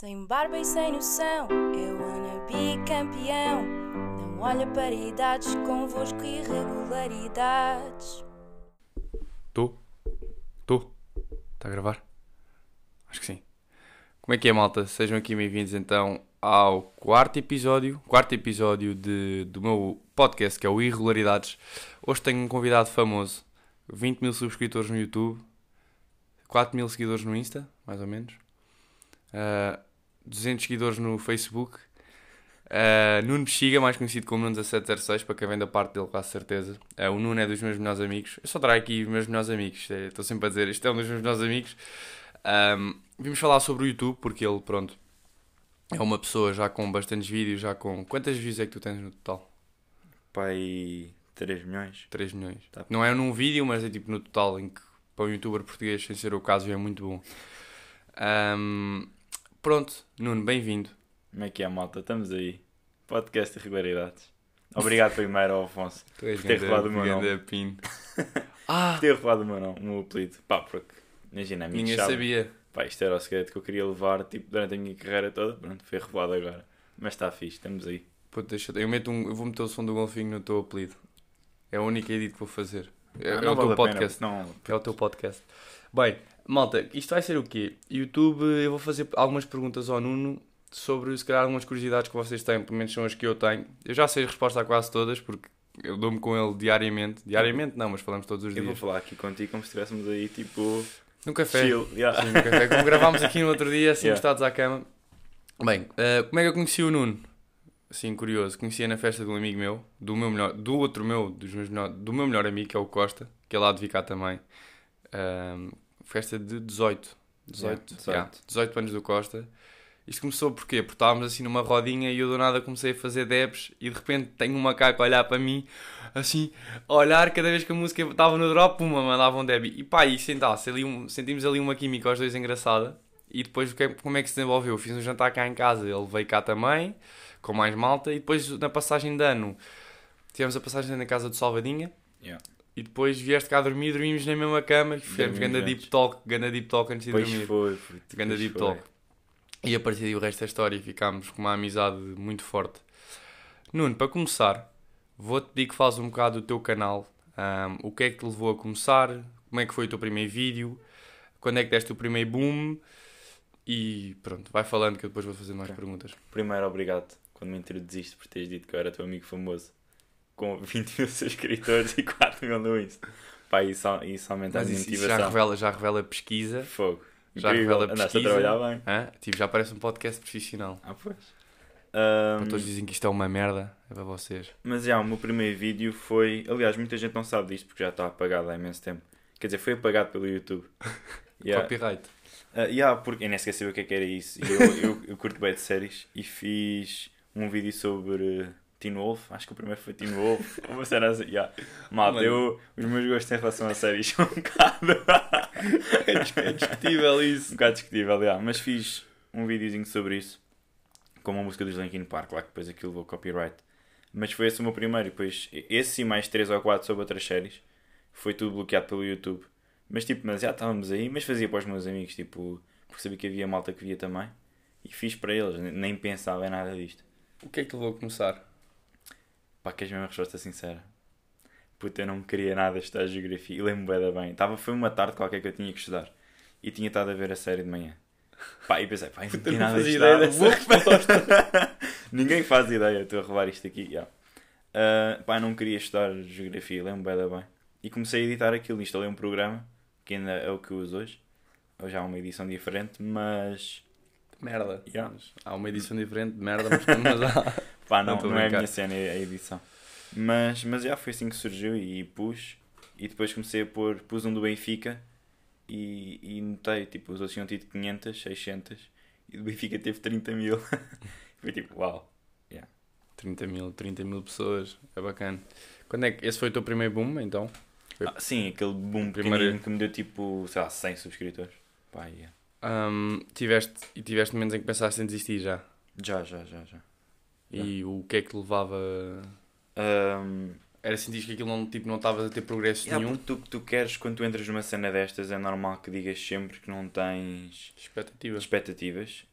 Sem barba e sem noção, eu ando bicampeão. Não olha para idades, convosco irregularidades. Estou? Está a gravar? Acho que sim. Como é que é, malta? Sejam aqui bem-vindos então ao quarto episódio do meu podcast, que é o Irregularidades. Hoje tenho um convidado famoso, 20 mil subscritores no YouTube, 4 mil seguidores no Insta, mais ou menos. 200 seguidores no Facebook. Nuno Bexiga, mais conhecido como Nuno 1706, para quem vem da parte dele, com certeza. O Nuno é dos meus melhores amigos. Eu só trago aqui os meus melhores amigos, estou sempre a dizer, este é um dos meus melhores amigos. Vimos falar sobre o YouTube, porque ele, pronto, é uma pessoa já com bastantes vídeos, já com... Quantas views é que tu tens no total? Pai, 3 milhões. 3 milhões. Tá. Não é num vídeo, mas é tipo no total, em que para um youtuber português, sem ser o caso, é muito bom. Pronto, Nuno, bem-vindo. Como é que é, malta? Estamos aí. Podcast Irregularidades. Obrigado primeiro ao Afonso por ter revelado o meu nome. Por ter revelado o meu apelido. Pá, porque, imagina, amigos, ninguém sabia. Pá, isto era o segredo que eu queria levar, tipo, durante a minha carreira toda. Pronto, foi revelado agora. Mas está fixe, estamos aí. Pô, deixa eu... eu vou meter o som do golfinho no teu apelido. É a única edit que vou fazer. É o teu podcast. Não, é o teu podcast. Bem, malta, isto vai ser o quê? YouTube, eu vou fazer algumas perguntas ao Nuno sobre, se calhar, algumas curiosidades que vocês têm, pelo menos são as que eu tenho. Eu já sei a resposta a quase todas, porque eu dou-me com ele diariamente. Diariamente não, mas falamos todos os dias. Eu vou falar aqui contigo como se estivéssemos aí, tipo... num café. Chill, yeah. Sim, num café. Como gravámos aqui no outro dia, assim, yeah, estados à cama. Bem, como é que eu conheci o Nuno? Assim, curioso. Conhecia na festa de um amigo meu, do meu melhor amigo, que é o Costa, que é lá de Vicá também. Festa de 18 anos do Costa. Isto começou porquê? Porque estávamos assim numa rodinha e eu do nada comecei a fazer dabs e de repente tenho uma caipa a olhar para mim, assim, a olhar, cada vez que a música estava no drop, puma, mandava um dab. E pá, e sentimos ali uma química aos dois engraçada. E depois como é que se desenvolveu? Eu fiz um jantar cá em casa, ele veio cá também, com mais malta, e depois na passagem de ano, tivemos a passagem de ano na casa do Salvadinha. Yeah. E depois vieste cá dormir, dormimos na mesma cama e fizemos ganda deep talk antes de dormir. Deep talk. E a partir daí o resto da história, ficámos com uma amizade muito forte. Nuno, para começar, vou-te pedir que fales um bocado do teu canal. O que é que te levou a começar? Como é que foi o teu primeiro vídeo? Quando é que deste o primeiro boom? E pronto, vai falando que eu depois vou fazer mais perguntas. Primeiro, obrigado quando me introduziste por teres dito que eu era teu amigo famoso, com 20 mil subscritores e 4 mil no Insta. Pá, isso aumenta a minha motivação. Já revela pesquisa. Fogo. Já incrível. Revela pesquisa. Andaste a trabalhar bem. Hã? Tipo, já parece um podcast profissional. Ah, pois. Todos dizem que isto é uma merda. É para vocês. Mas já, o meu primeiro vídeo foi... Aliás, muita gente não sabe disto porque já está apagado há imenso tempo. Quer dizer, foi apagado pelo YouTube. Yeah. Copyright. Porque eu nem sequer sabia o que era isso. Eu curto bem de séries e fiz um vídeo sobre... Teen Wolf, acho que o primeiro foi Teen Wolf. Uma série assim, yeah. Malta, os meus gostos em relação a séries são um bocado... é discutível isso. Um bocado discutível, yeah. Mas fiz um videozinho sobre isso, com uma música dos Linkin Park, lá que depois aquilo levou copyright. Mas foi esse o meu primeiro, depois esse e mais 3 ou 4 sobre outras séries. Foi tudo bloqueado pelo YouTube. Mas tipo, já estávamos aí, mas fazia para os meus amigos, tipo, porque sabia que havia malta que via também. E fiz para eles, nem pensava em nada disto. O que é que te levou a começar? Pá, queres mesmo a resposta sincera? Puta, eu não queria nada estudar geografia. E lembro-me bem. Foi uma tarde qualquer que eu tinha que estudar. E tinha estado a ver a série de manhã. Pá, e pensei, pá, não tinha nada a estudar. Boa resposta. Ninguém faz ideia. Estou a revelar isto aqui. Yeah. Pá, não queria estudar geografia. Lembro-me bem. E comecei a editar aquilo. Instalei um programa, que ainda é o que eu uso hoje. Ou já há uma edição diferente, mas... Merda. Yeah. Há uma edição diferente de merda, mas há... Pá, não é a minha cena, é a edição. Mas já foi assim que surgiu e pus. E depois comecei a pus um do Benfica e notei, tipo, os outros tinham tido 500, 600 e o Benfica teve 30 mil. Foi tipo, uau. Yeah. 30 mil pessoas, é bacana. Quando é que... Esse foi o teu primeiro boom, então? Sim, aquele boom primeiro que me deu, tipo, sei lá, 100 subscritores. Pá, yeah. Tiveste momentos em que pensaste em desistir já? Já. E o que é que te levava? Era sentir que aquilo não estavas a ter progresso nenhum? Tu queres, quando tu entras numa cena destas, é normal que digas sempre que não tens expectativas.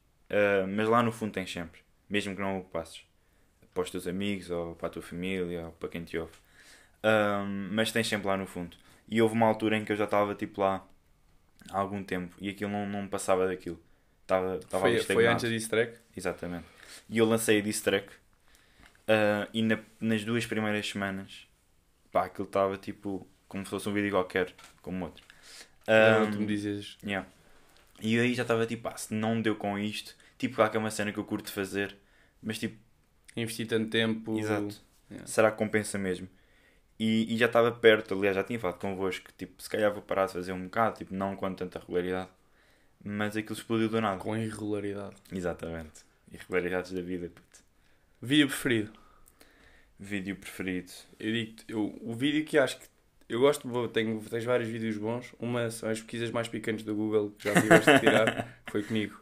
mas lá no fundo tens sempre, mesmo que não o passes para os teus amigos, ou para a tua família, ou para quem te ouve, mas tens sempre lá no fundo. E houve uma altura em que eu já estava tipo lá há algum tempo e aquilo não me passava daquilo. Foi antes da diss track? Exatamente. E eu lancei a diss track e nas duas primeiras semanas, pá, aquilo estava tipo como se fosse um vídeo qualquer, como outro. Tu me dizes. Yeah. E aí já estava tipo, ah, se não me deu com isto, tipo, claro que é uma cena que eu curto fazer, mas tipo, investi tanto tempo. Exato. Yeah. Será que compensa mesmo? E já estava perto, aliás, já tinha falado convosco, tipo, se calhar vou parar de fazer um bocado, tipo, não com tanta regularidade, mas aquilo explodiu do nada. Com irregularidade. Exatamente. Irregularidades da vida, puto. Vídeo preferido? Vídeo preferido. Eu digo-te, o vídeo que acho que eu gosto, tens vários vídeos bons, uma são as pesquisas mais picantes do Google, que já tiveste de tirar, foi comigo.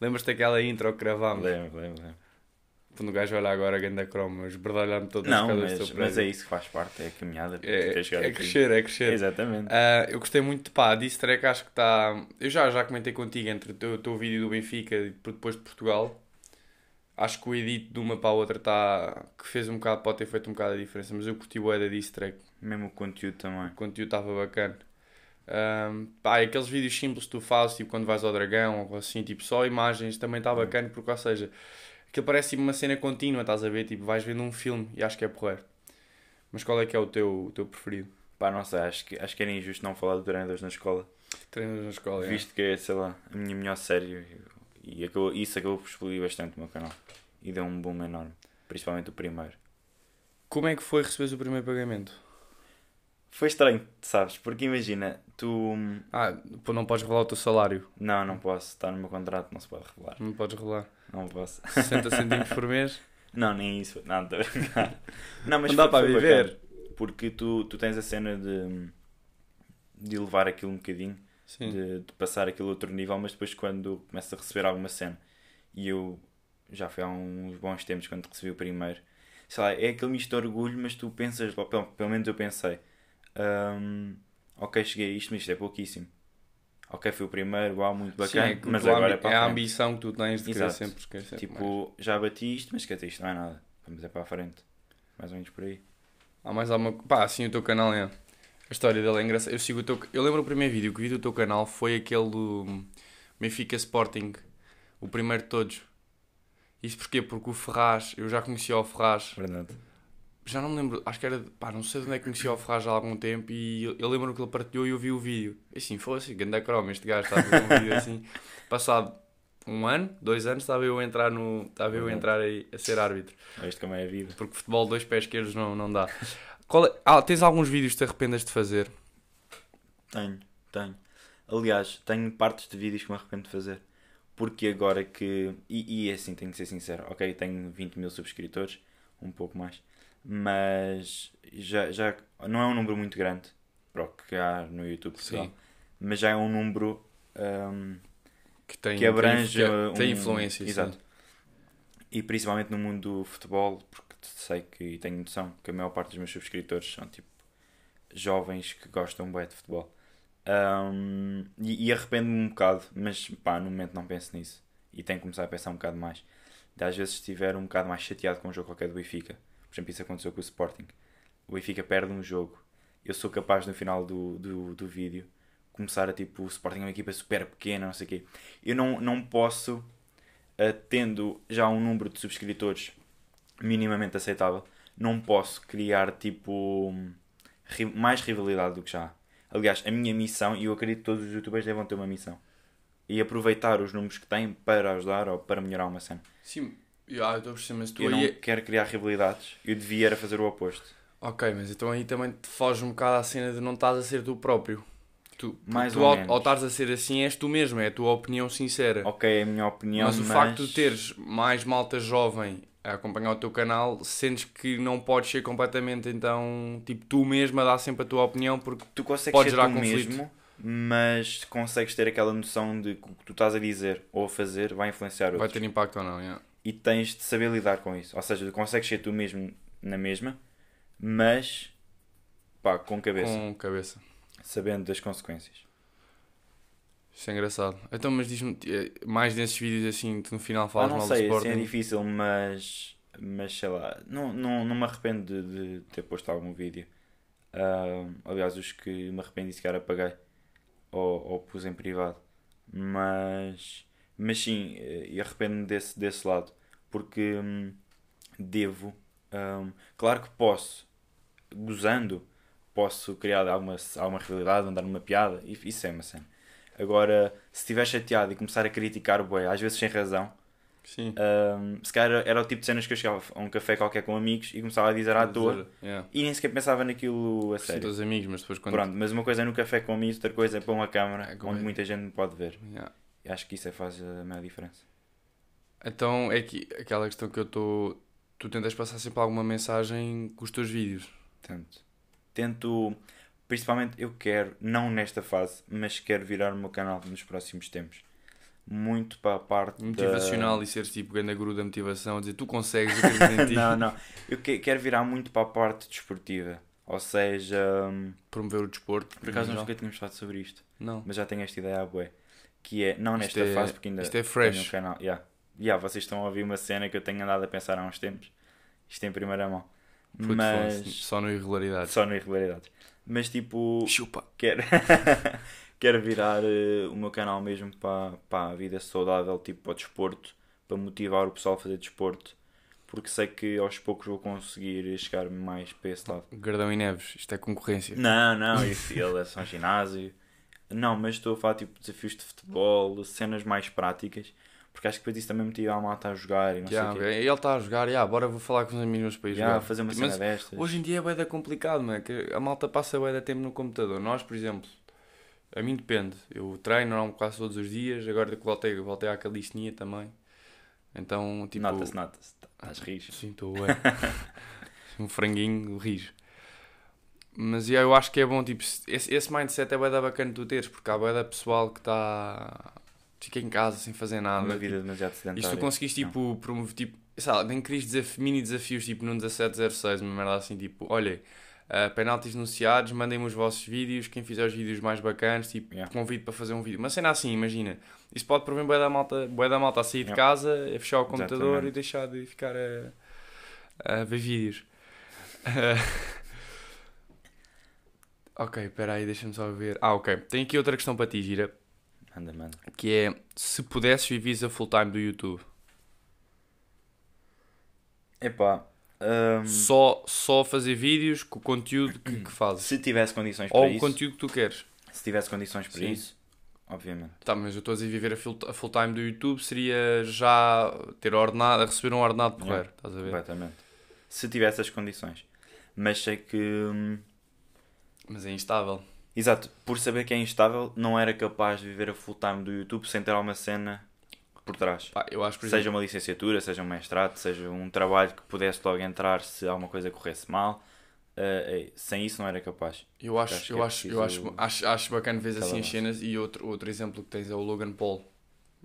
Lembras-te daquela intro que gravámos? Lembro. Quando o gajo olha agora a ganda croma, esbardalhar-me todas as casas do seu prédio. Mas é isso que faz parte, é a caminhada. É crescer. Exatamente. Eu gostei muito, pá, diss track, acho que está... Eu já comentei contigo entre o teu vídeo do Benfica e depois de Portugal. Acho que o edit de uma para a outra está... Que fez um bocado, pode ter feito um bocado a diferença, mas eu curti o da diss track. Mesmo o conteúdo também. O conteúdo estava bacana. Pá, aqueles vídeos simples que tu fazes, tipo quando vais ao Dragão, ou assim, tipo só imagens, também está bacana, porque, ou seja... Aquilo parece tipo uma cena contínua, estás a ver? Tipo, vais vendo um filme e acho que é porreiro. Mas qual é que é o teu preferido? Pá, não sei, acho que era injusto não falar de treinadores na escola. Treinadores na escola, visto que é, sei lá, a minha melhor série. E isso acabou por explodir bastante o meu canal. E deu um boom enorme. Principalmente o primeiro. Como é que foi receberes o primeiro pagamento? Foi estranho, sabes? Porque imagina, tu... não podes revelar o teu salário? Não posso. Está no meu contrato, não se pode revelar. Não podes revelar? Não posso. 60 cêntimos por mês? Não, nem isso. Não, estou a brincar. Não, mas não dá para viver. Bacana, porque tu tens a cena de levar aquilo um bocadinho, de passar aquilo a outro nível, mas depois quando começas a receber alguma cena, e eu já fui há uns bons tempos quando recebi o primeiro, sei lá, é aquele misto de orgulho, mas tu pensas, pelo menos eu pensei, ok, cheguei a isto, mas isto é pouquíssimo. Ok, fui o primeiro, uau, muito bacana. Sim, mas agora é para a frente. É a ambição que tu tens de querer sempre, tipo, mais. Já bati isto, mas esquece isto, não é nada. Vamos é para a frente. Mais ou menos por aí. Há mais alguma... Pá, assim, o teu canal é... A história dele é engraçada. Eu lembro o primeiro vídeo que vi do teu canal foi aquele do Benfica Sporting. O primeiro de todos. Isso porquê? Porque o Ferraz... Eu já conhecia o Ferraz. Verdade. Já não me lembro, acho que era, pá, não sei de onde é que conheci o Ferraz há algum tempo e eu lembro que ele partilhou e eu vi o vídeo. E assim, fosse, ganda croma, este gajo estava a ver um vídeo assim. Passado 1 ano, 2 anos, estava eu a entrar a ser árbitro. Isto como é a vida. Porque futebol de 2 pés esquerdos não dá. Tens alguns vídeos que te arrependas de fazer? Tenho. Aliás, tenho partes de vídeos que me arrependo de fazer. Porque agora que... E assim, tenho que ser sincero, ok, tenho 20 mil subscritores, um pouco mais. Mas já não é um número muito grande para o que há no YouTube Portugal. Sim. Mas já é um número que abrange... Tem influência. Exato. E principalmente no mundo do futebol, porque sei que, e tenho noção, que a maior parte dos meus subscritores são tipo jovens que gostam bem de futebol. E arrependo-me um bocado, mas pá, no momento não penso nisso. E tenho que começar a pensar um bocado mais. De, às vezes estiver um bocado mais chateado com um jogo qualquer do Benfica. Por exemplo, isso aconteceu com o Sporting. O Benfica perde um jogo. Eu sou capaz, no final do vídeo, começar a tipo... O Sporting é uma equipa super pequena, não sei o quê. Eu não posso, tendo já um número de subscritores minimamente aceitável, não posso criar tipo mais rivalidade do que já há. Aliás, a minha missão, e eu acredito que todos os youtubers devam ter uma missão, e aproveitar os números que têm para ajudar ou para melhorar uma cena. Sim. Quero criar rivalidades. Eu devia era fazer o oposto. Ok, mas então aí também te foge um bocado à cena de não estás a ser tu próprio. Ou estás a ser assim, és tu mesmo, é a tua opinião sincera. Ok, é a minha opinião, mas... o facto de teres mais malta jovem a acompanhar o teu canal, sentes que não podes ser completamente, então, tipo, tu mesmo a dar sempre a tua opinião, porque tu consegues ser tu mesmo, mas consegues ter aquela noção de que o que tu estás a dizer ou a fazer vai influenciar outros. Vai ter impacto ou não, yeah. E tens de saber lidar com isso. Ou seja, tu consegues ser tu mesmo na mesma, mas pá, com cabeça. Sabendo das consequências. Isso é engraçado. Então, mas diz-me, mais nesses vídeos assim, tu no final falas mal do Sporting? Não sei, assim é difícil, mas sei lá, não me arrependo de ter posto algum vídeo. Aliás, os que me arrependi se calhar apaguei ou pus em privado. Mas sim, arrependo-me desse lado, porque devo, claro que posso, gozando, posso criar alguma realidade, andar numa piada, isso é uma cena. Agora, se estiver chateado e começar a criticar o boi, às vezes sem razão, sim. Se calhar era o tipo de cenas que eu chegava a um café qualquer com amigos e começava a dizer à toa, yeah. E nem sequer pensava naquilo a sério. Os amigos, mas depois quando... Pronto, mas uma coisa é no café com amigos, outra coisa é para uma câmara, onde muita gente me pode ver. Yeah. E acho que isso faz a maior diferença. Então, é que aquela questão que eu estou... Tu tentas passar sempre alguma mensagem com os teus vídeos? Tento... Principalmente eu quero, não nesta fase, mas quero virar o meu canal nos próximos tempos. Muito para a parte motivacional e seres tipo grande guru da motivação, dizer tu consegues, eu acredito em ti. Não. Eu quero virar muito para a parte desportiva. Ou seja... Promover o desporto. Por acaso nós nunca tínhamos falado sobre isto. Não. Mas já tenho esta ideia à bué. Que é, não nesta fase, porque ainda isto é fresh. Tenho um canal. Vocês estão a ouvir uma cena que eu tenho andado a pensar há uns tempos. Isto em primeira mão. Puto, mas... Só no Irregularidades. Mas tipo... Chupa! Quero virar o meu canal mesmo para a vida saudável, tipo para o desporto, para motivar o pessoal a fazer desporto, porque sei que aos poucos vou conseguir chegar mais para esse lado. Gardão e Neves, isto é concorrência. Não, isso, ele é só um ginásio. Não, mas estou a falar tipo desafios de futebol, cenas mais práticas, porque acho que depois isso também motiva a malta a jogar e não sei o quê. Ele está a jogar, bora vou falar com os amigos para ir jogar. Fazer uma cena destas. Hoje em dia é bué da complicado, mano, que a malta passa bué da tempo no computador. Nós, por exemplo, a mim depende. Eu treino quase todos os dias, agora que voltei à calistenia também. Então, tipo... Nota-se. Estás rijo. Sim, estou bué. Um franguinho, rijo. Mas eu acho que é bom, tipo, esse mindset é bué da bacana tu teres, porque há bué da pessoal que está... Fiquei em casa sem fazer nada. Uma vida demasiado sedentária. Isto tu conseguiste, tipo, promover, tipo, sabe, nem querias mini desafios, tipo, no 1706, uma merda assim, tipo, olha, penaltis denunciados, mandem-me os vossos vídeos, quem fizer os vídeos mais bacanas, tipo, convido para fazer um vídeo. Uma cena assim, imagina, isso pode promover bué da malta a sair de casa, a fechar o computador e deixar de ficar a ver vídeos. Ok, espera aí, deixa-me só ver. Ok, tenho aqui outra questão para ti, Gira. Que é, se pudesses viver a full time do YouTube. Epá. Só fazer vídeos com o conteúdo que fazes. Se tivesse condições para isso. Ou o conteúdo que tu queres. Se tivesse condições para isso, obviamente. Tá, mas eu estou a dizer, viver a full time do YouTube seria já ter ordenado, receber um ordenado porreiro. Estás a ver? Completamente. Se tivesse as condições. Mas sei que... Mas é instável. Exato, por saber que é instável, não era capaz de viver a full time do YouTube sem ter alguma cena por trás. Eu acho, por exemplo, seja uma licenciatura, seja um mestrado, seja um trabalho que pudesse logo entrar se alguma coisa corresse mal, sem isso não era capaz. Eu acho, acho bacana ver assim as cenas. E outro exemplo que tens é o Logan Paul.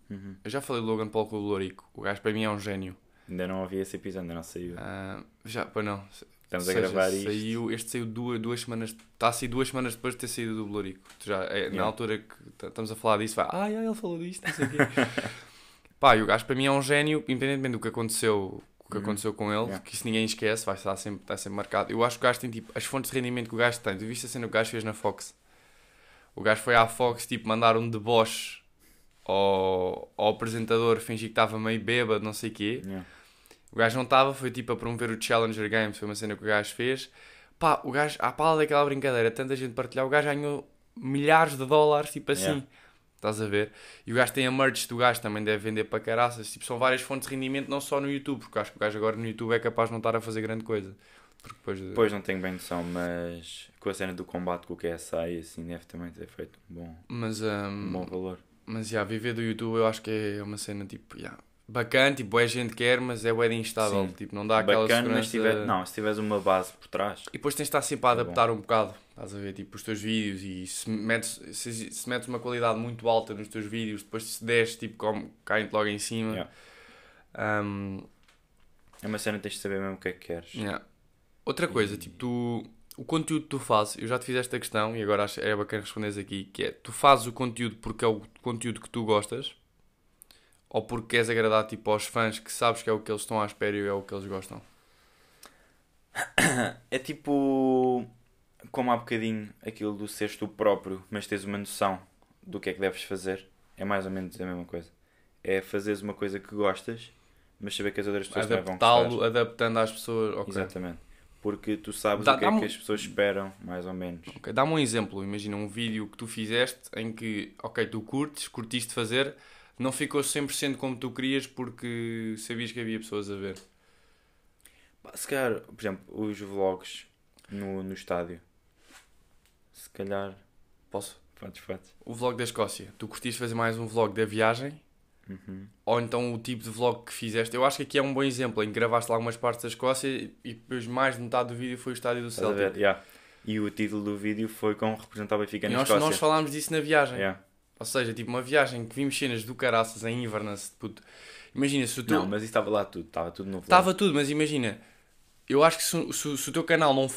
Eu já falei do Logan Paul com o Lorico, o gajo para mim é um gênio. Ainda não ouvi esse episódio, ainda não saiu. Já, pois não. Estamos a gravar isto. Este saiu duas semanas... Está a sair 2 semanas depois de ter saído do Blurico. Na altura que estamos a falar disso, vai... Ele falou disto, não sei o quê. Pá, e o gajo para mim é um gênio, independentemente do que aconteceu, com ele, que isso ninguém esquece, vai estar sempre marcado. Eu acho que o gajo tem, tipo, as fontes de rendimento que o gajo tem. Tu viste a cena que o gajo fez na Fox? O gajo foi à Fox, tipo, mandar um deboche ao apresentador, fingir que estava meio bêbado, não sei o quê. O gajo não estava, foi tipo a promover o Challenger Games, foi uma cena que o gajo fez. Pá, o gajo, à pala daquela brincadeira, tanta gente partilhar, o gajo ganhou milhares de dólares, tipo assim. Estás a ver? E o gajo tem a merch do gajo, também deve vender para caraças. Tipo, são várias fontes de rendimento, não só no YouTube, porque acho que o gajo agora no YouTube é capaz de não estar a fazer grande coisa. Pois não tenho bem noção, mas com a cena do combate com o KSI, assim, deve também ter feito um bom valor. Mas, viver do YouTube eu acho que é uma cena, tipo, bacana, tipo, a gente quer, mas é bué de instável. Tipo, não dá aquela bacana, segurança... Mas se tiveres uma base por trás... E depois tens de estar sempre a adaptar um bocado. Estás a ver, tipo, os teus vídeos e se metes uma qualidade muito alta nos teus vídeos, depois se des, tipo, caem-te logo em cima. É uma cena que tens de saber mesmo o que é que queres. Outra coisa, tipo, tu... o conteúdo que tu fazes, eu já te fiz esta questão e agora acho, é bacana responderes aqui, que é, tu fazes o conteúdo porque é o conteúdo que tu gostas ou porque queres agradar tipo, aos fãs que sabes que é o que eles estão à espera e é o que eles gostam? É tipo, como há bocadinho, aquilo do seres tu próprio, mas tens uma noção do que é que deves fazer. É mais ou menos a mesma coisa. É fazeres uma coisa que gostas, mas saber que as outras pessoas também vão gostar. Adaptando às pessoas. Okay. Exatamente. Porque tu sabes o que é que as pessoas esperam, mais ou menos. Okay. Dá-me um exemplo. Imagina um vídeo que tu fizeste em que, ok, tu curtiste fazer, não ficou 100% como tu querias porque sabias que havia pessoas a ver. Se calhar, por exemplo, os vlogs no estádio. Se calhar... Posso? Podes. O vlog da Escócia. Tu curtiste fazer mais um vlog da viagem? Uhum. Ou então o tipo de vlog que fizeste? Eu acho que aqui é um bom exemplo, em que gravaste lá algumas partes da Escócia e depois mais de metade do vídeo foi o estádio do Celtic. Yeah. E o título do vídeo foi como representava a Benfica na Escócia. Nós falámos disso na viagem. Yeah. Ou seja, tipo uma viagem que vimos cenas do caraças em Inverness. Puto. Imagina se o teu... Não, mas isso estava lá tudo. Estava tudo no vlog. Estava tudo, mas imagina... Eu acho que se o teu canal, o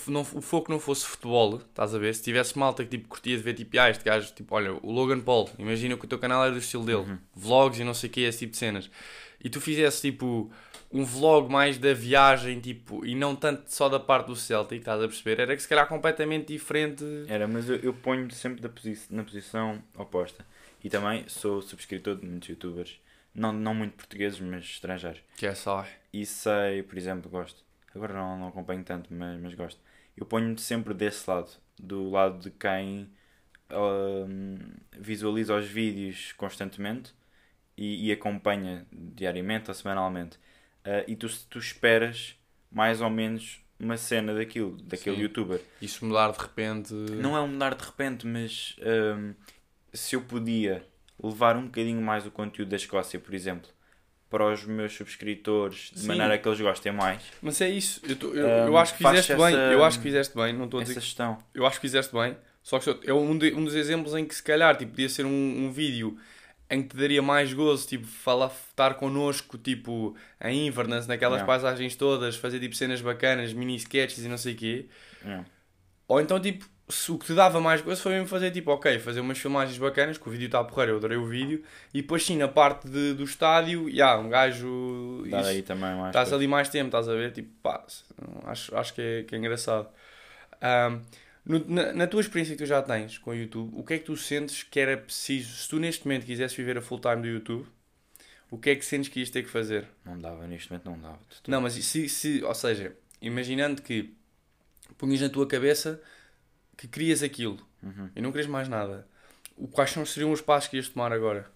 foco não fosse futebol, estás a ver? Se tivesse malta que tipo, curtia de ver, tipo, este gajo, tipo, olha, o Logan Paul, imagina que o teu canal era do estilo dele, uhum. Vlogs e não sei o que, esse tipo de cenas. E tu fizesse, tipo, um vlog mais da viagem, tipo, e não tanto só da parte do Celtic, estás a perceber? Era que se calhar completamente diferente... Era, mas eu ponho sempre na posição oposta. E também sou subscritor de muitos youtubers, não muito portugueses, mas estrangeiros. Que é só. E sei, por exemplo, gosto. Agora não acompanho tanto, mas gosto. Eu ponho-me sempre desse lado. Do lado de quem visualiza os vídeos constantemente e acompanha diariamente ou semanalmente. E tu esperas mais ou menos uma cena daquele Sim. youtuber. Isso mudar de repente... Não é um mudar de repente, mas se eu podia levar um bocadinho mais o conteúdo da Escócia, por exemplo... para os meus subscritores, de Sim. maneira que eles gostem mais. Mas é isso, eu acho que fizeste bem, eu acho que fizeste bem, não estou a dizer que... Eu acho que fizeste bem, só que é um dos exemplos em que se calhar tipo, podia ser um vídeo em que te daria mais gozo, tipo, estar connosco, tipo, em Inverness, naquelas não. paisagens todas, fazer tipo cenas bacanas, mini sketches e não sei o quê. Não. Ou então, tipo, o que te dava mais coisa foi mesmo fazer tipo, ok, fazer umas filmagens bacanas, que o vídeo está a porrer, eu adorei o vídeo, e depois sim, na parte do estádio, um gajo... Estás aí também mais... Estás ali mais tempo, estás a ver? Tipo, pá, acho que é engraçado. Na tua experiência que tu já tens com o YouTube, o que é que tu sentes que era preciso, se tu neste momento quisesses viver a full time do YouTube, o que é que sentes que ias ter que fazer? Não dava, neste momento não dava. Não, mas se ou seja, imaginando que punhas na tua cabeça... que querias aquilo uhum. e não querias mais nada, quais seriam os passos que ias tomar agora?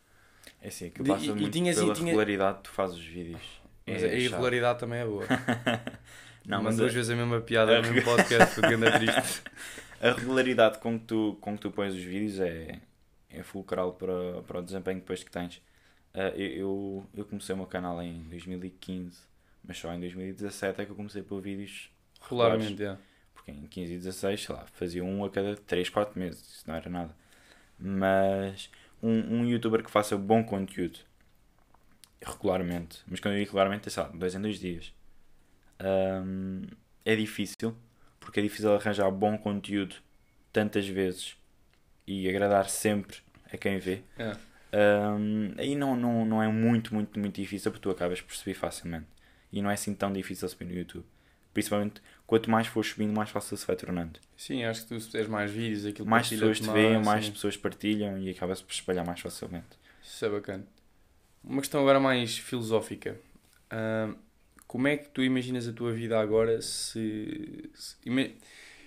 É assim, que passa muito pela regularidade que tu fazes os vídeos. Mas a irregularidade também é boa. Não, mas duas vezes a mesma piada no mesmo podcast, porque anda triste. A regularidade com que tu pões os vídeos é fulcral para o desempenho depois que tens. Eu comecei o meu canal em 2015, mas só em 2017 é que eu comecei a pôr vídeos regularmente, porque em 15 e 16, sei lá, fazia um a cada 3, 4 meses, isso não era nada. Mas um youtuber que faça bom conteúdo regularmente, mas quando eu digo regularmente é só 2 em 2 dias, é difícil, porque é difícil arranjar bom conteúdo tantas vezes e agradar sempre a quem vê. Aí não é muito difícil, porque tu acabas por subir facilmente e não é assim tão difícil subir no YouTube. Principalmente, quanto mais for subindo, mais fácil se vai tornando. Sim, acho que tu se fizeres mais vídeos, aquilo mais pessoas te veem, mais pessoas partilham e acaba-se por espalhar mais facilmente. Isso é bacana. Uma questão agora mais filosófica. Como é que tu imaginas a tua vida agora se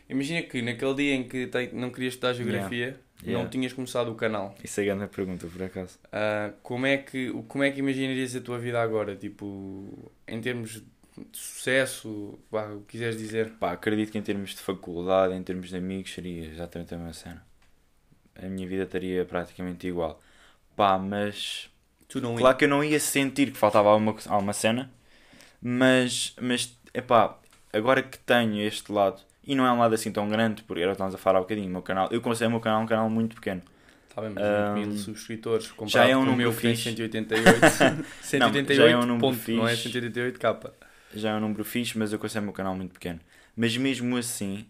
imagina que naquele dia em que não querias estudar geografia, não tinhas começado o canal. Isso é a grande pergunta, por acaso. Como é que imaginarias a tua vida agora? Tipo, em termos... de sucesso, o que quiseres dizer. Pá, acredito que em termos de faculdade, em termos de amigos, seria exatamente a mesma cena. A minha vida estaria praticamente igual. Pá, mas... Claro que eu não ia sentir que faltava alguma cena, mas epá, agora que tenho este lado, e não é um lado assim tão grande, porque era o que estávamos a falar há bocadinho, meu canal, eu considero o meu canal um canal muito pequeno. Está bem, mas 20.000 subscritores, comparado com o meu que tem 188. 188 não, já é um número ponto, fixe. Não é 188 capa. Já é um número fixe, mas eu considero o meu canal muito pequeno. Mas mesmo assim,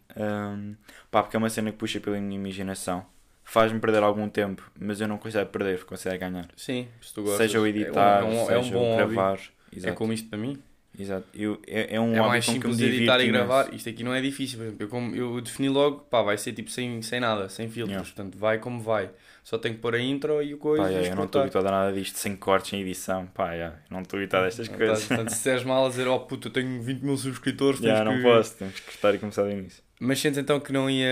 pá, porque é uma cena que puxa pela minha imaginação. Faz-me perder algum tempo, mas eu não consigo perder, consigo ganhar. Sim, se tu gostas. Seja o editar, seja o gravar. É como isto para mim. Exato. É um hábito mais simples de editar e gravar. Isto aqui não é difícil. Por exemplo, eu defini logo, pá, vai ser tipo sem nada, sem filtros. Yeah. Portanto, vai como vai. Só tenho que pôr a intro e o coisa. Pá, e eu não estou habituado a nada disto, sem cortes, sem edição. Pá, yeah, não estou habituado a estas coisas. Portanto, se seres mal a dizer, oh puto, eu tenho 20 mil subscritores, yeah, não posso, temos que cortar e começar do início. Mas sentes então que não ia.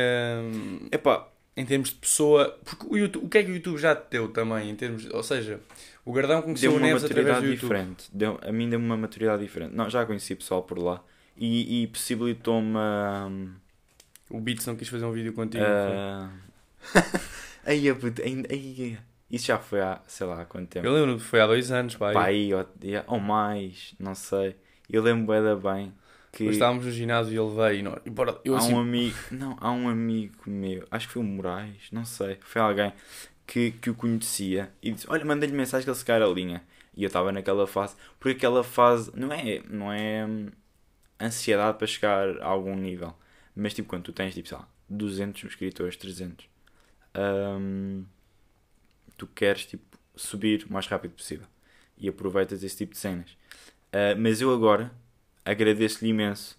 Epá, em termos de pessoa. Porque o YouTube, o que é que o YouTube já te deu também? Em termos, ou seja, o Gardão conheceu o Neves através do YouTube. A mim deu-me uma maturidade diferente. Não, já conheci pessoal por lá. E possibilitou-me. O Bidson quis fazer um vídeo contigo. Aí, isso já foi há, sei lá, há quanto tempo. Eu lembro que foi há 2 anos, pai. Pai, ou mais, não sei. Eu lembro ainda bem que... Nós estávamos no ginásio e ele veio e nós... Eu, assim... há um amigo meu, acho que foi o Moraes, não sei. Foi alguém que o conhecia e disse, olha, mandei-lhe mensagem que ele se cai a linha. E eu estava naquela fase, porque aquela fase não é ansiedade para chegar a algum nível. Mas tipo, quando tu tens, tipo, sei lá, 200 subscritores, 300... tu queres tipo subir o mais rápido possível e aproveitas esse tipo de cenas, mas eu agora agradeço-lhe imenso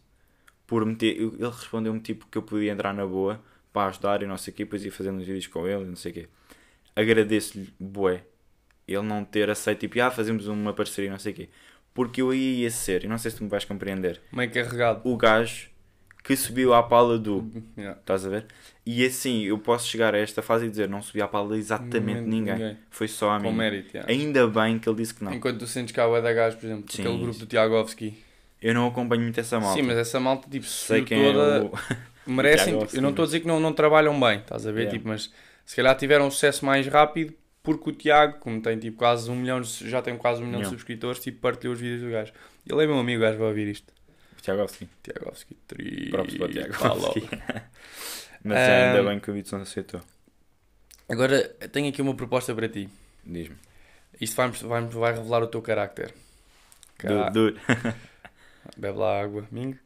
por meter, ele respondeu-me tipo que eu podia entrar na boa para ajudar e não sei o quê, depois ia fazendo uns vídeos com ele e não sei o quê. Agradeço-lhe bué ele não ter aceito tipo, fazemos uma parceria não sei o quê, porque eu aí ia ser, e não sei se tu me vais compreender, meio carregado, o gajo que subiu à pala do... Yeah. Estás a ver? E assim, eu posso chegar a esta fase e dizer, não subi à pala exatamente ninguém. Foi só a mim. Com mérito, yeah. Ainda bem que ele disse que não. Enquanto tu sentes cá o Edgás, por exemplo, sim, aquele grupo do Tiagovski. Eu não acompanho muito essa malta. Sim, mas essa malta, tipo, sei quem toda... É o... merecem... tipo, eu não estou a dizer que não trabalham bem, estás a ver? Yeah. Tipo, mas se calhar tiveram um sucesso mais rápido porque o Tiago, como tem tipo quase 1 milhão, já tem quase 1 milhão de subscritores, tipo, partilhou os vídeos do gajo. Ele é meu amigo, o gajo vai ouvir isto. Tiagovski, próprio para Tiagovski. Mas ainda bem que o Bidson aceitou. Agora, tenho aqui uma proposta para ti. Diz-me. Isto vai revelar o teu carácter. Duro. Bebe lá água, Mingo.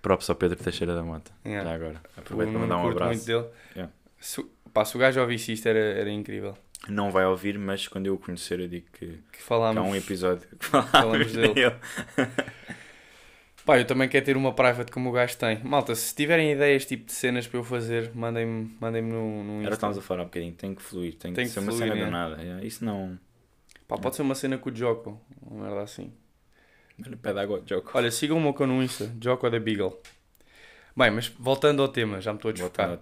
Próprio ao Pedro Teixeira da Mota. Yeah. Já agora. Aproveito para mandar um abraço. Muito dele. Yeah. Se o gajo ouvisse isto, era incrível. Não vai ouvir, mas quando eu o conhecer eu digo que há um episódio que falamos dele. Pá, eu também quero ter uma private como o gajo tem. Malta, se tiverem ideias tipo de cenas para eu fazer, mandem-me no Instagram. Estamos a falar um bocadinho, tem que fluir, tem que ser fluir, uma cena danada. Isso não... Pá, pode ser uma cena com o Joco, uma merda assim. Pede água, Joco. Olha, sigam-me o que no Insta, Joco da Beagle. Bem, mas voltando ao tema, já me estou a desfocar.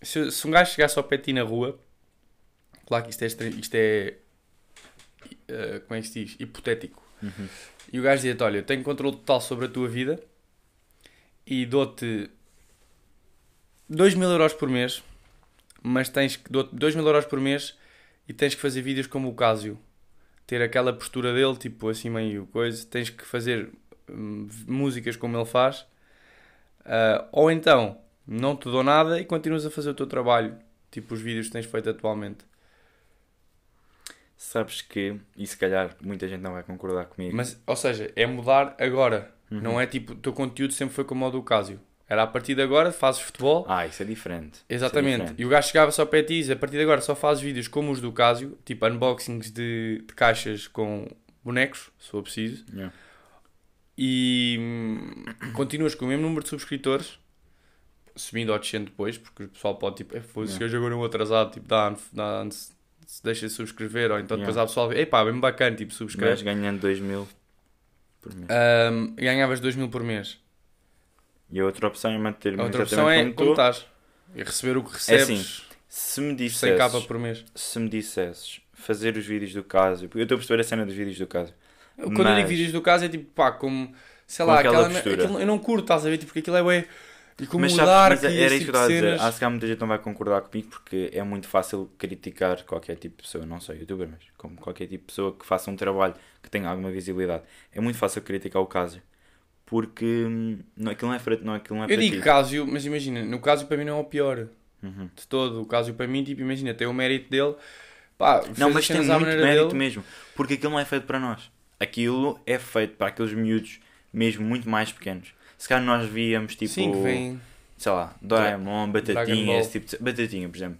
Se um gajo chegasse ao pé de ti na rua... Claro que isto é como é que se diz? Hipotético. Uhum. E o gajo dizia-te, olha, eu tenho controle total sobre a tua vida e dou-te 2.000 euros por mês, mas dou-te 2.000 euros por mês e tens que fazer vídeos como o Cássio. Ter aquela postura dele, tipo assim meio coisa, tens que fazer músicas como ele faz, ou então não te dou nada e continuas a fazer o teu trabalho, tipo os vídeos que tens feito atualmente. Sabes que, e se calhar muita gente não vai concordar comigo. Mas, ou seja, é mudar agora. Uhum. Não é tipo, o teu conteúdo sempre foi como o do Cássio. Era a partir de agora, fazes futebol. Isso é diferente. Exatamente. É diferente. E o gajo chegava só para ti e dizia, a partir de agora só fazes vídeos como os do Cássio. Tipo, unboxings de caixas com bonecos, se for preciso. Yeah. E continuas com o mesmo número de subscritores. Subindo ou descendo depois, porque o pessoal pode, tipo, se hoje agora é um atrasado, tipo, dá se deixa de subscrever, ou então depois há pessoal vê, epá, bem bacana, tipo, subscreve. Mas ganhando 2.000 por mês. Ganhavas 2.000 por mês. E a outra opção é manter-me exatamente como estás. E receber o que recebes. É assim, se me dissesses, 100k por mês. Se me dissesses fazer os vídeos do Cássio, porque eu estou a perceber a cena dos vídeos do Cássio. Quando eu digo vídeos do Cássio é tipo, pá, como, sei lá, aquilo, eu não curto, estás a ver, porque aquilo é ué... E como mas mudar, sabe, mas era isso que eu estava a dizer. Acho que há muita gente não vai concordar comigo porque é muito fácil criticar qualquer tipo de pessoa, não só youtuber, mas como qualquer tipo de pessoa que faça um trabalho que tenha alguma visibilidade. É muito fácil criticar o Cássio porque aquilo não é para ti. Eu digo Cássio, mas imagina, no Cássio para mim não é o pior de todo. O Cássio para mim, tipo, imagina, tem o mérito dele. Pá, não, mas tem muito mérito dele mesmo, porque aquilo não é feito para nós. Aquilo é feito para aqueles miúdos mesmo muito mais pequenos. Se calhar nós víamos tipo, sim, que vem... sei lá, Doraemon, Batatinha, esse tipo de... Batatinha, por exemplo.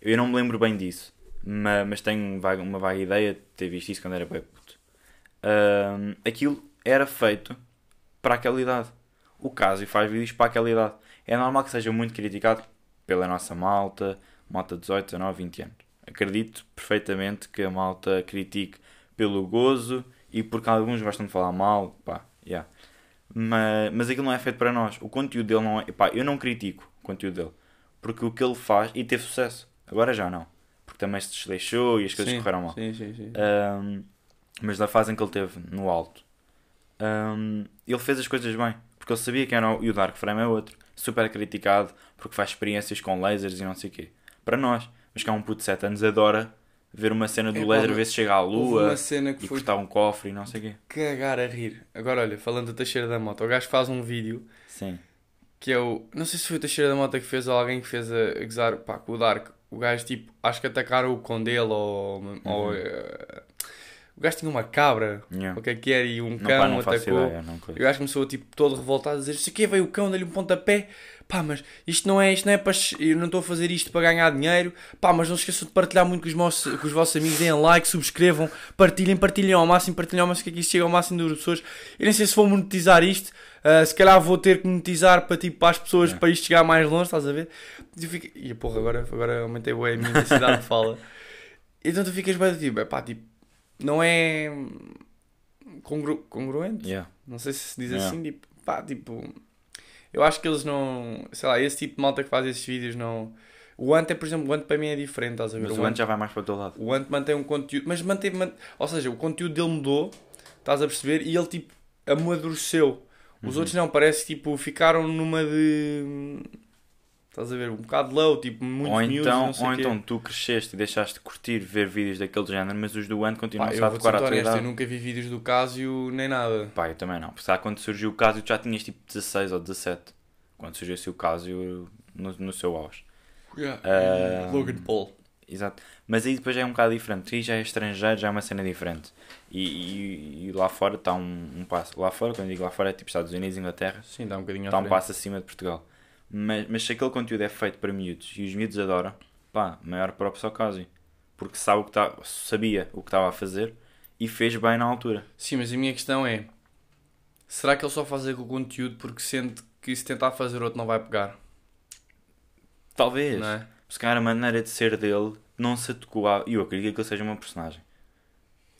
Eu não me lembro bem disso, mas tenho uma vaga ideia de ter visto isso quando era bem puto. Aquilo era feito para aquela idade. O Cássio faz vídeos para aquela idade. É normal que seja muito criticado pela nossa malta, malta de 18, 19, 20 anos. Acredito perfeitamente que a malta critique pelo gozo e porque alguns gostam de falar mal, pá, yeah. Mas aquilo não é feito para nós. O conteúdo dele não é... Pá, eu não critico o conteúdo dele. Porque o que ele faz... E teve sucesso. Agora já não. Porque também se desleixou e as coisas correram mal. Sim, sim, sim. Mas da fase em que ele teve no alto. Ele fez as coisas bem. Porque ele sabia quem era o... E o Dark Frame é outro. Super criticado. Porque faz experiências com lasers e não sei o quê. Para nós. Mas que há um puto de 7 anos adora... ver uma cena do laser, ver se chega à lua, uma cena que e cortar um cofre e não sei o quê. Cagar a rir. Agora olha, falando do Teixeira da Mota, o gajo faz um vídeo. Sim. Que é o... Não sei se foi o Teixeira da Mota que fez ou alguém que fez a gozar, pá, com o Dark. O gajo tipo, acho que atacaram o Condelo ou... Uhum. Ou o gajo tinha uma cabra, yeah. O que é que era, e um cão não, pá, não atacou. Ideia, não, e o gajo começou tipo todo revoltado a dizer, isso aqui veio o cão, dá-lhe um pontapé. Pá, mas isto não é para... Eu não estou a fazer isto para ganhar dinheiro. Pá, mas não se esqueçam de partilhar muito com os vossos amigos. Deem like, subscrevam, partilhem ao máximo, que aqui isto chega ao máximo das pessoas. Eu nem sei se vou monetizar isto. Se calhar vou ter que monetizar para, tipo, para as pessoas, para isto chegar mais longe, estás a ver? E eu fico... E porra, agora aumentei bué a minha intensidade de fala. Então tu ficas bem do tipo, é pá, tipo, não é congruente? Yeah. Não sei se se diz assim, tipo, pá, tipo... Eu acho que eles não... Sei lá, esse tipo de malta que faz esses vídeos não... O Ant é, por exemplo, o Ant para mim é diferente, estás a ver? Mas o Ant já vai mais para o teu lado. O Ant mantém um conteúdo... Mas mantém... Ou seja, o conteúdo dele mudou, estás a perceber? E ele, tipo, amadureceu. Os outros não, parece que, tipo, ficaram numa de... Estás a ver? Um bocado low, tipo, muito miúdos, não sei o quê. Ou então tu cresceste e deixaste de curtir ver vídeos daquele género, mas os do Ant continuam a decorar a tua idade. Eu nunca vi vídeos do Cássio nem nada. Pá, eu também não. Porque sabe, quando surgiu o Cássio tu já tinhas tipo 16 ou 17. Quando surgiu o Cássio no seu auge. Yeah. Logan Paul. Exato. Mas aí depois já é um bocado diferente. Aí já é estrangeiro, já é uma cena diferente. E lá fora está um passo. Lá fora, quando digo lá fora, é tipo Estados Unidos, Inglaterra. Sim, dá um bocadinho à frente. Está um passo acima de Portugal. Mas se aquele conteúdo é feito para miúdos e os miúdos adoram, pá, maior próprio só Cássio. Porque sabe sabia o que estava a fazer e fez bem na altura. Sim, mas a minha questão é, será que ele só faz aquele conteúdo porque sente que se tentar fazer outro não vai pegar? Talvez. Não é? Se calhar a maneira de ser dele não se adequou a... Eu acredito que ele seja uma personagem.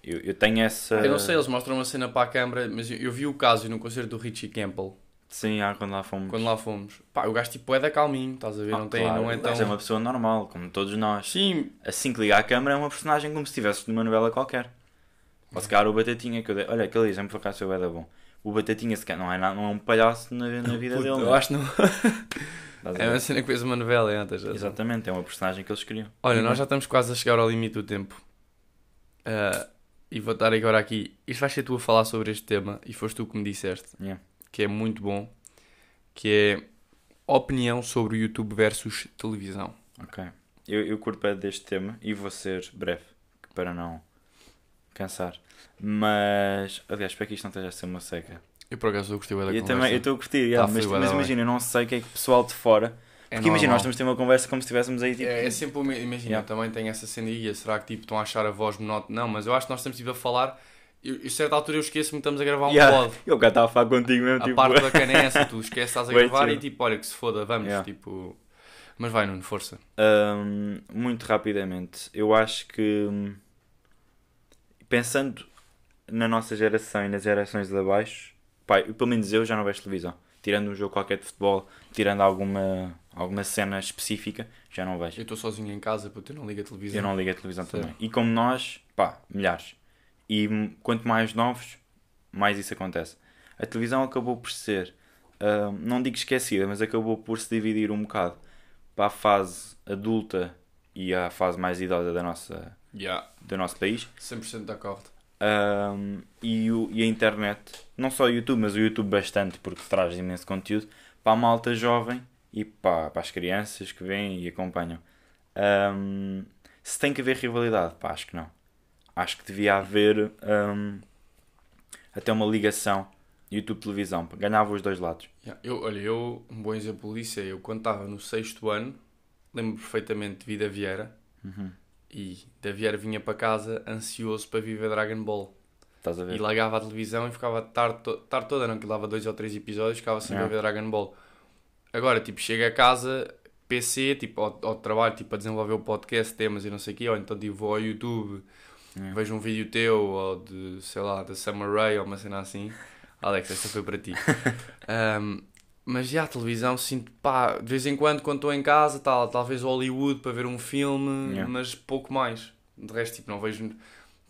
Eu tenho essa... Eu não sei, eles mostram uma cena para a câmara, mas eu vi o Cássio no concerto do Richie Campbell. Sim, quando lá fomos. Pá, o gajo tipo é da calminho, estás a ver? Não tem, claro, não é tão... Mas é uma pessoa normal, como todos nós. Sim. Assim que liga à câmara é uma personagem como se estivesse numa novela qualquer. Ou se calhar o Batatinha, que eu dei... Olha, aquele exemplo por acaso é da bom. O Batatinha se calhar não é um palhaço na vida dele. Eu acho que não. É uma cena que fez uma novela antes. Exatamente, é uma personagem que eles criam. Olha, nós já estamos quase a chegar ao limite do tempo. E vou estar agora aqui... Isto vais ser tu a falar sobre este tema e foste tu que me disseste. Yeah. Que é muito bom, que é opinião sobre o YouTube versus televisão. Ok. Eu curto bem deste tema e vou ser breve, para não cansar. Mas, aliás, espero que isto não esteja a ser uma seca. Eu, por acaso, gostei da conversa. Eu também, eu estou a curtir, mas imagina, eu não sei o que é que o pessoal de fora... Porque imagina, nós estamos a ter uma conversa como se estivéssemos aí tipo... É sempre o mesmo, imagina, eu também tenho essa cenaria, será que tipo, estão a achar a voz monótona? Não, mas eu acho que nós estamos tipo, a falar... E a certa altura eu esqueço-me que estamos a gravar um pod. Eu cá estava a falar contigo mesmo. A tipo... parte da canessa, tu esqueces, estás a gravar e tipo, olha que se foda, vamos. Tipo... Mas vai, Nuno, força. Muito rapidamente, eu acho que pensando na nossa geração e nas gerações de abaixo, pá, pelo menos eu já não vejo televisão. Tirando um jogo qualquer de futebol, tirando alguma cena específica, já não vejo. Eu estou sozinho em casa, porque eu não ligo a televisão. Eu não ligo a televisão também. E como nós, pá, milhares. E quanto mais novos, mais isso acontece. A televisão acabou por ser, não digo esquecida, mas acabou por se dividir um bocado para a fase adulta e a fase mais idosa do nosso país. 100% de acordo. E a internet, não só o YouTube, mas o YouTube bastante, porque traz imenso conteúdo, para a malta jovem e para as crianças que vêm e acompanham. Se tem que haver rivalidade, pá, acho que não. Acho que devia haver até uma ligação YouTube televisão, ganhava os dois lados. Yeah. Olha, um bom exemplo disso é, eu quando estava no 6º ano, lembro perfeitamente de Vida da Viera, e Daviera vinha para casa ansioso para viver Dragon Ball. Estás a ver? E largava a televisão e ficava tarde toda, não, que dava 2 ou 3 episódios, ficava sempre a ver Dragon Ball. Agora, tipo, chega a casa, PC, tipo, ao trabalho, tipo, a desenvolver o podcast, temas e não sei o quê, ou então, tipo, vou ao YouTube, vejo um vídeo teu, ou de, sei lá, da Summer Ray, ou uma cena assim. Alex, esta foi para ti. Mas já a televisão, sinto, pá, de vez em quando estou em casa, talvez Hollywood para ver um filme, mas pouco mais. De resto, tipo, não vejo...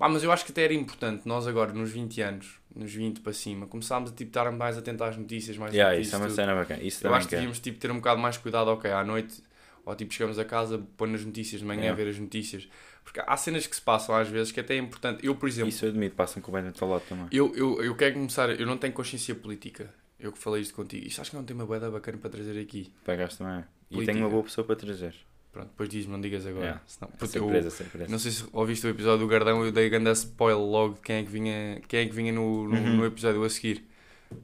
Ah, mas eu acho que até era importante, nós agora, nos 20 anos, nos 20 para cima, começámos a tipo, estar mais atento às notícias, mais isso é uma cena bacana. Isso eu acho que devíamos tipo, ter um bocado mais cuidado, ok, à noite, ou tipo, chegamos a casa, põe nas notícias de manhã a ver as notícias. Porque há cenas que se passam às vezes que até é importante. Eu, por exemplo... Isso eu admito, passam completamente ao lado também. Eu quero começar, eu não tenho consciência política. Eu que falei isto contigo. Isto acho que não tem uma boeda bacana para trazer aqui. Pagaste também. E tenho uma boa pessoa para trazer. Pronto, depois diz-me, não digas agora. Senão, é surpresa. Não sei se ouviste o episódio do Gardão, eu dei a grande spoiler logo de quem é que vinha no episódio a seguir.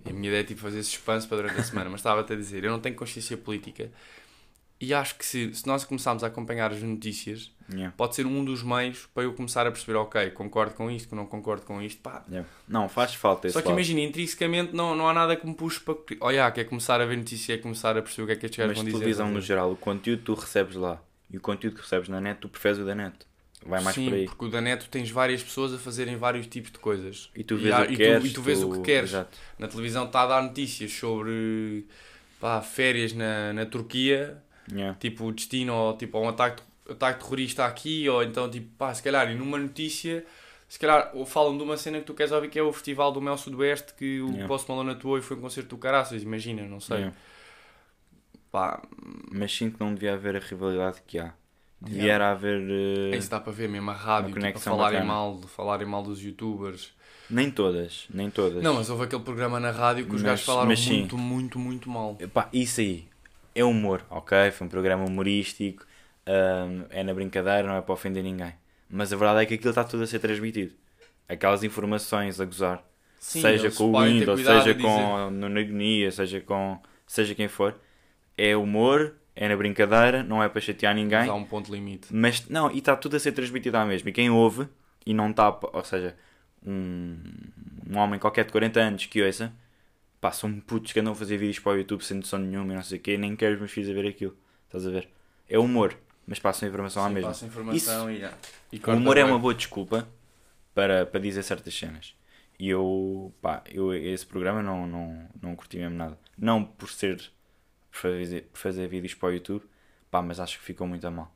E a minha ideia é tipo, fazer suspense para durante a semana, mas estava até a dizer, eu não tenho consciência política e acho que se nós começarmos a acompanhar as notícias, pode ser um dos meios para eu começar a perceber, ok, concordo com isto, não concordo com isto, pá. Não, faz falta esse lado. Só que imagina, intrinsecamente não há nada que me puxe para... Olha, quer começar a ver notícia, é começar a perceber o que é que estes gajos vão dizer. Mas televisão no geral, o conteúdo que tu recebes lá, e o conteúdo que recebes na net, tu preferes o da net. Vai mais por aí. Sim, porque o da net tu tens várias pessoas a fazerem vários tipos de coisas. E tu vês o que queres. Exato. Na televisão está a dar notícias sobre férias na Turquia, tipo destino ou tipo, um ataque terrorista aqui, ou então tipo, se calhar, e numa notícia, se calhar ou falam de uma cena que tu queres ouvir que é o Festival do Mel Sudeste, que o Post Malona atuou e foi um concerto do caraças, imagina, não sei. Mas sinto que não devia haver a rivalidade que há. Devia haver... Isso dá para ver mesmo, a rádio, tipo, falarem mal dos youtubers. Nem todas. Não, mas houve aquele programa na rádio que os gajos falaram muito mal. Epá, isso aí é humor, ok? Foi um programa humorístico, é na brincadeira, não é para ofender ninguém. Mas a verdade é que aquilo está tudo a ser transmitido. Aquelas informações a gozar. Sim, seja com o Windows, seja com Nuno Agonia, seja quem for. É humor, é na brincadeira, não é para chatear ninguém. Mas há um ponto limite. Mas, não, e está tudo a ser transmitido à mesma. E quem ouve, e não está... Ou seja, um homem qualquer de 40 anos que ouça, são putos que andam a fazer vídeos para o YouTube sem noção nenhuma e não sei o quê, nem quero os meus filhos a ver aquilo. Estás a ver? É humor, mas passam informação à mesma. Passam informação. Isso, e o humor é uma boa desculpa para dizer certas cenas. E eu esse programa não curti mesmo nada. Não por ser... fazer vídeos para o YouTube, mas acho que ficou muito a mal.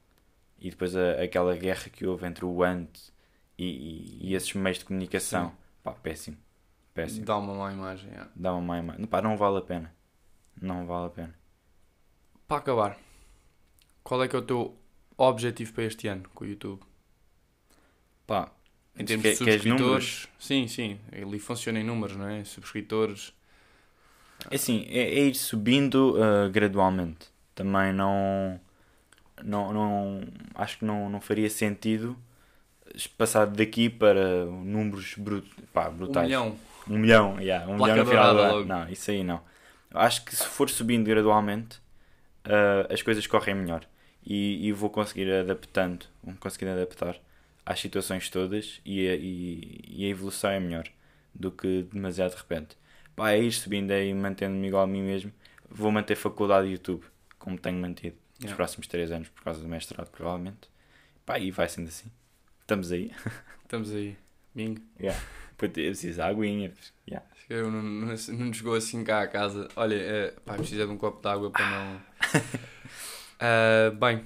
E depois aquela guerra que houve entre o Ant e esses meios de comunicação, péssimo. Dá uma má imagem, Dá uma má imagem. Não vale a pena. Para acabar, qual é que é o teu objetivo para este ano com o YouTube? Em termos de subscritores, sim, ele funciona em números, não é? Subscritores... Assim, é ir subindo gradualmente. Também não acho que não faria sentido passar daqui para números brutais. 1 milhão. 1 milhão, um milhão no final do ano. Não, isso aí não. Acho que se for subindo gradualmente, as coisas correm melhor. E vou conseguir adaptar às situações todas e a evolução é melhor do que demasiado de repente. É ir subindo aí, mantendo-me igual a mim mesmo. Vou manter faculdade de YouTube, como tenho mantido nos próximos 3 anos, por causa do mestrado, provavelmente. E vai sendo assim. Estamos aí. Bingo. Eu preciso de aguinha. Não nos chegou assim cá a casa. Olha, precisa de um copo de água para não...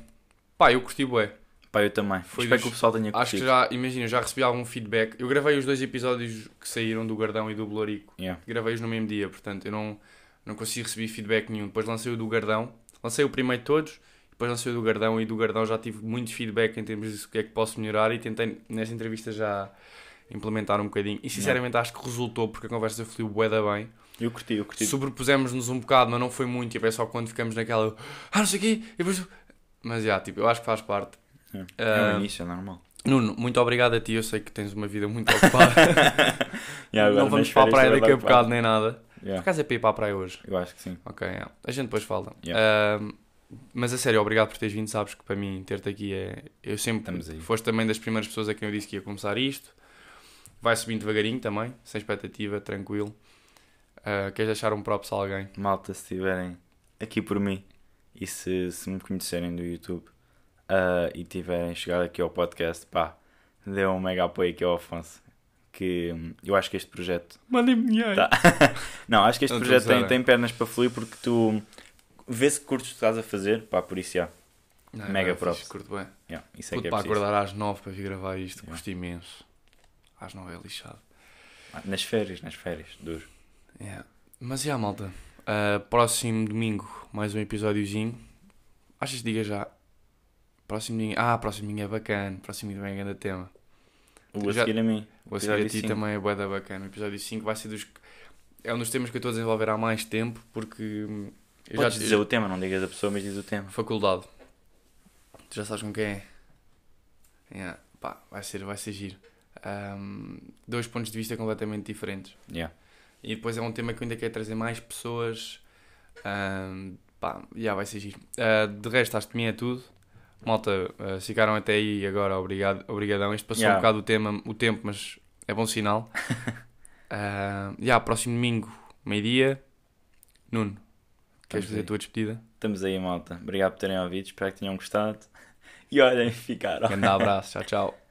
eu curti bué. Eu também. Espero que o pessoal tenha curtido. Acho que já recebi algum feedback. Eu gravei os 2 episódios que saíram do Gardão e do Blorico. Gravei-os no mesmo dia, portanto, eu não consegui receber feedback nenhum. Depois lancei o do Gardão. Lancei o primeiro de todos, depois lancei o do Gardão e do Gardão já tive muito feedback em termos de o que é que posso melhorar e tentei, nessa entrevista, já implementar um bocadinho. E, sinceramente, acho que resultou, porque a conversa fluiu bué da bem. Eu curti. Sobrepusemos-nos um bocado, mas não foi muito. E é só quando ficamos naquela... não sei o quê. Mas, eu acho que faz parte. É um início, é normal. Nuno, muito obrigado a ti, eu sei que tens uma vida muito ocupada. Não vamos para a praia daqui a bocado nem nada. Por acaso é para ir para a praia hoje? Eu acho que sim. Ok, yeah. A gente depois fala. Yeah. Mas a sério, obrigado por teres vindo, sabes que para mim ter-te aqui é... Eu sempre... Foste também das primeiras pessoas a quem eu disse que ia começar isto. Vai subindo devagarinho também, sem expectativa, tranquilo. Queres deixar um props a alguém? Malta, se estiverem aqui por mim e se me conhecerem do YouTube... e tiverem chegado aqui ao podcast, pá, dê um mega apoio aqui ao Afonso, que eu acho que este projeto... Mandem-me dinheiro! Tá. Não, acho que este projeto tem pernas para fluir, porque tu vês que curtes o que estás a fazer, pá, por isso já. Não, mega props. Curto bem. Yeah, isso é que é preciso. Acordar às 9 para vir gravar isto, yeah. Custa imenso. Às 9 é lixado. Nas férias, duro. Yeah. Mas já, malta, próximo domingo, mais um episódiozinho. Achas que diga já... Próximo é bacana. Próximo é grande tema. O a seguir a mim. O a seguir a ti também é bué da bacana. O episódio 5 vai ser dos... É um dos temas que eu estou a desenvolver há mais tempo, porque... Podes dizer o tema, não digas a pessoa, mas diz o tema. Faculdade. Tu já sabes com quem é. Yeah. Pá, vai ser giro. 2 pontos de vista completamente diferentes. Yeah. E depois é um tema que eu ainda quero trazer mais pessoas. Pá, yeah, vai ser giro. De resto, acho que mim é tudo. Malta, ficaram até aí agora, obrigadão. Este passou um bocado o tempo, mas é bom sinal. Próximo domingo, meio-dia. Nuno, queres fazer a tua despedida? Estamos aí, malta. Obrigado por terem ouvido, espero que tenham gostado. E olhem, ficaram. Um grande abraço, tchau, tchau.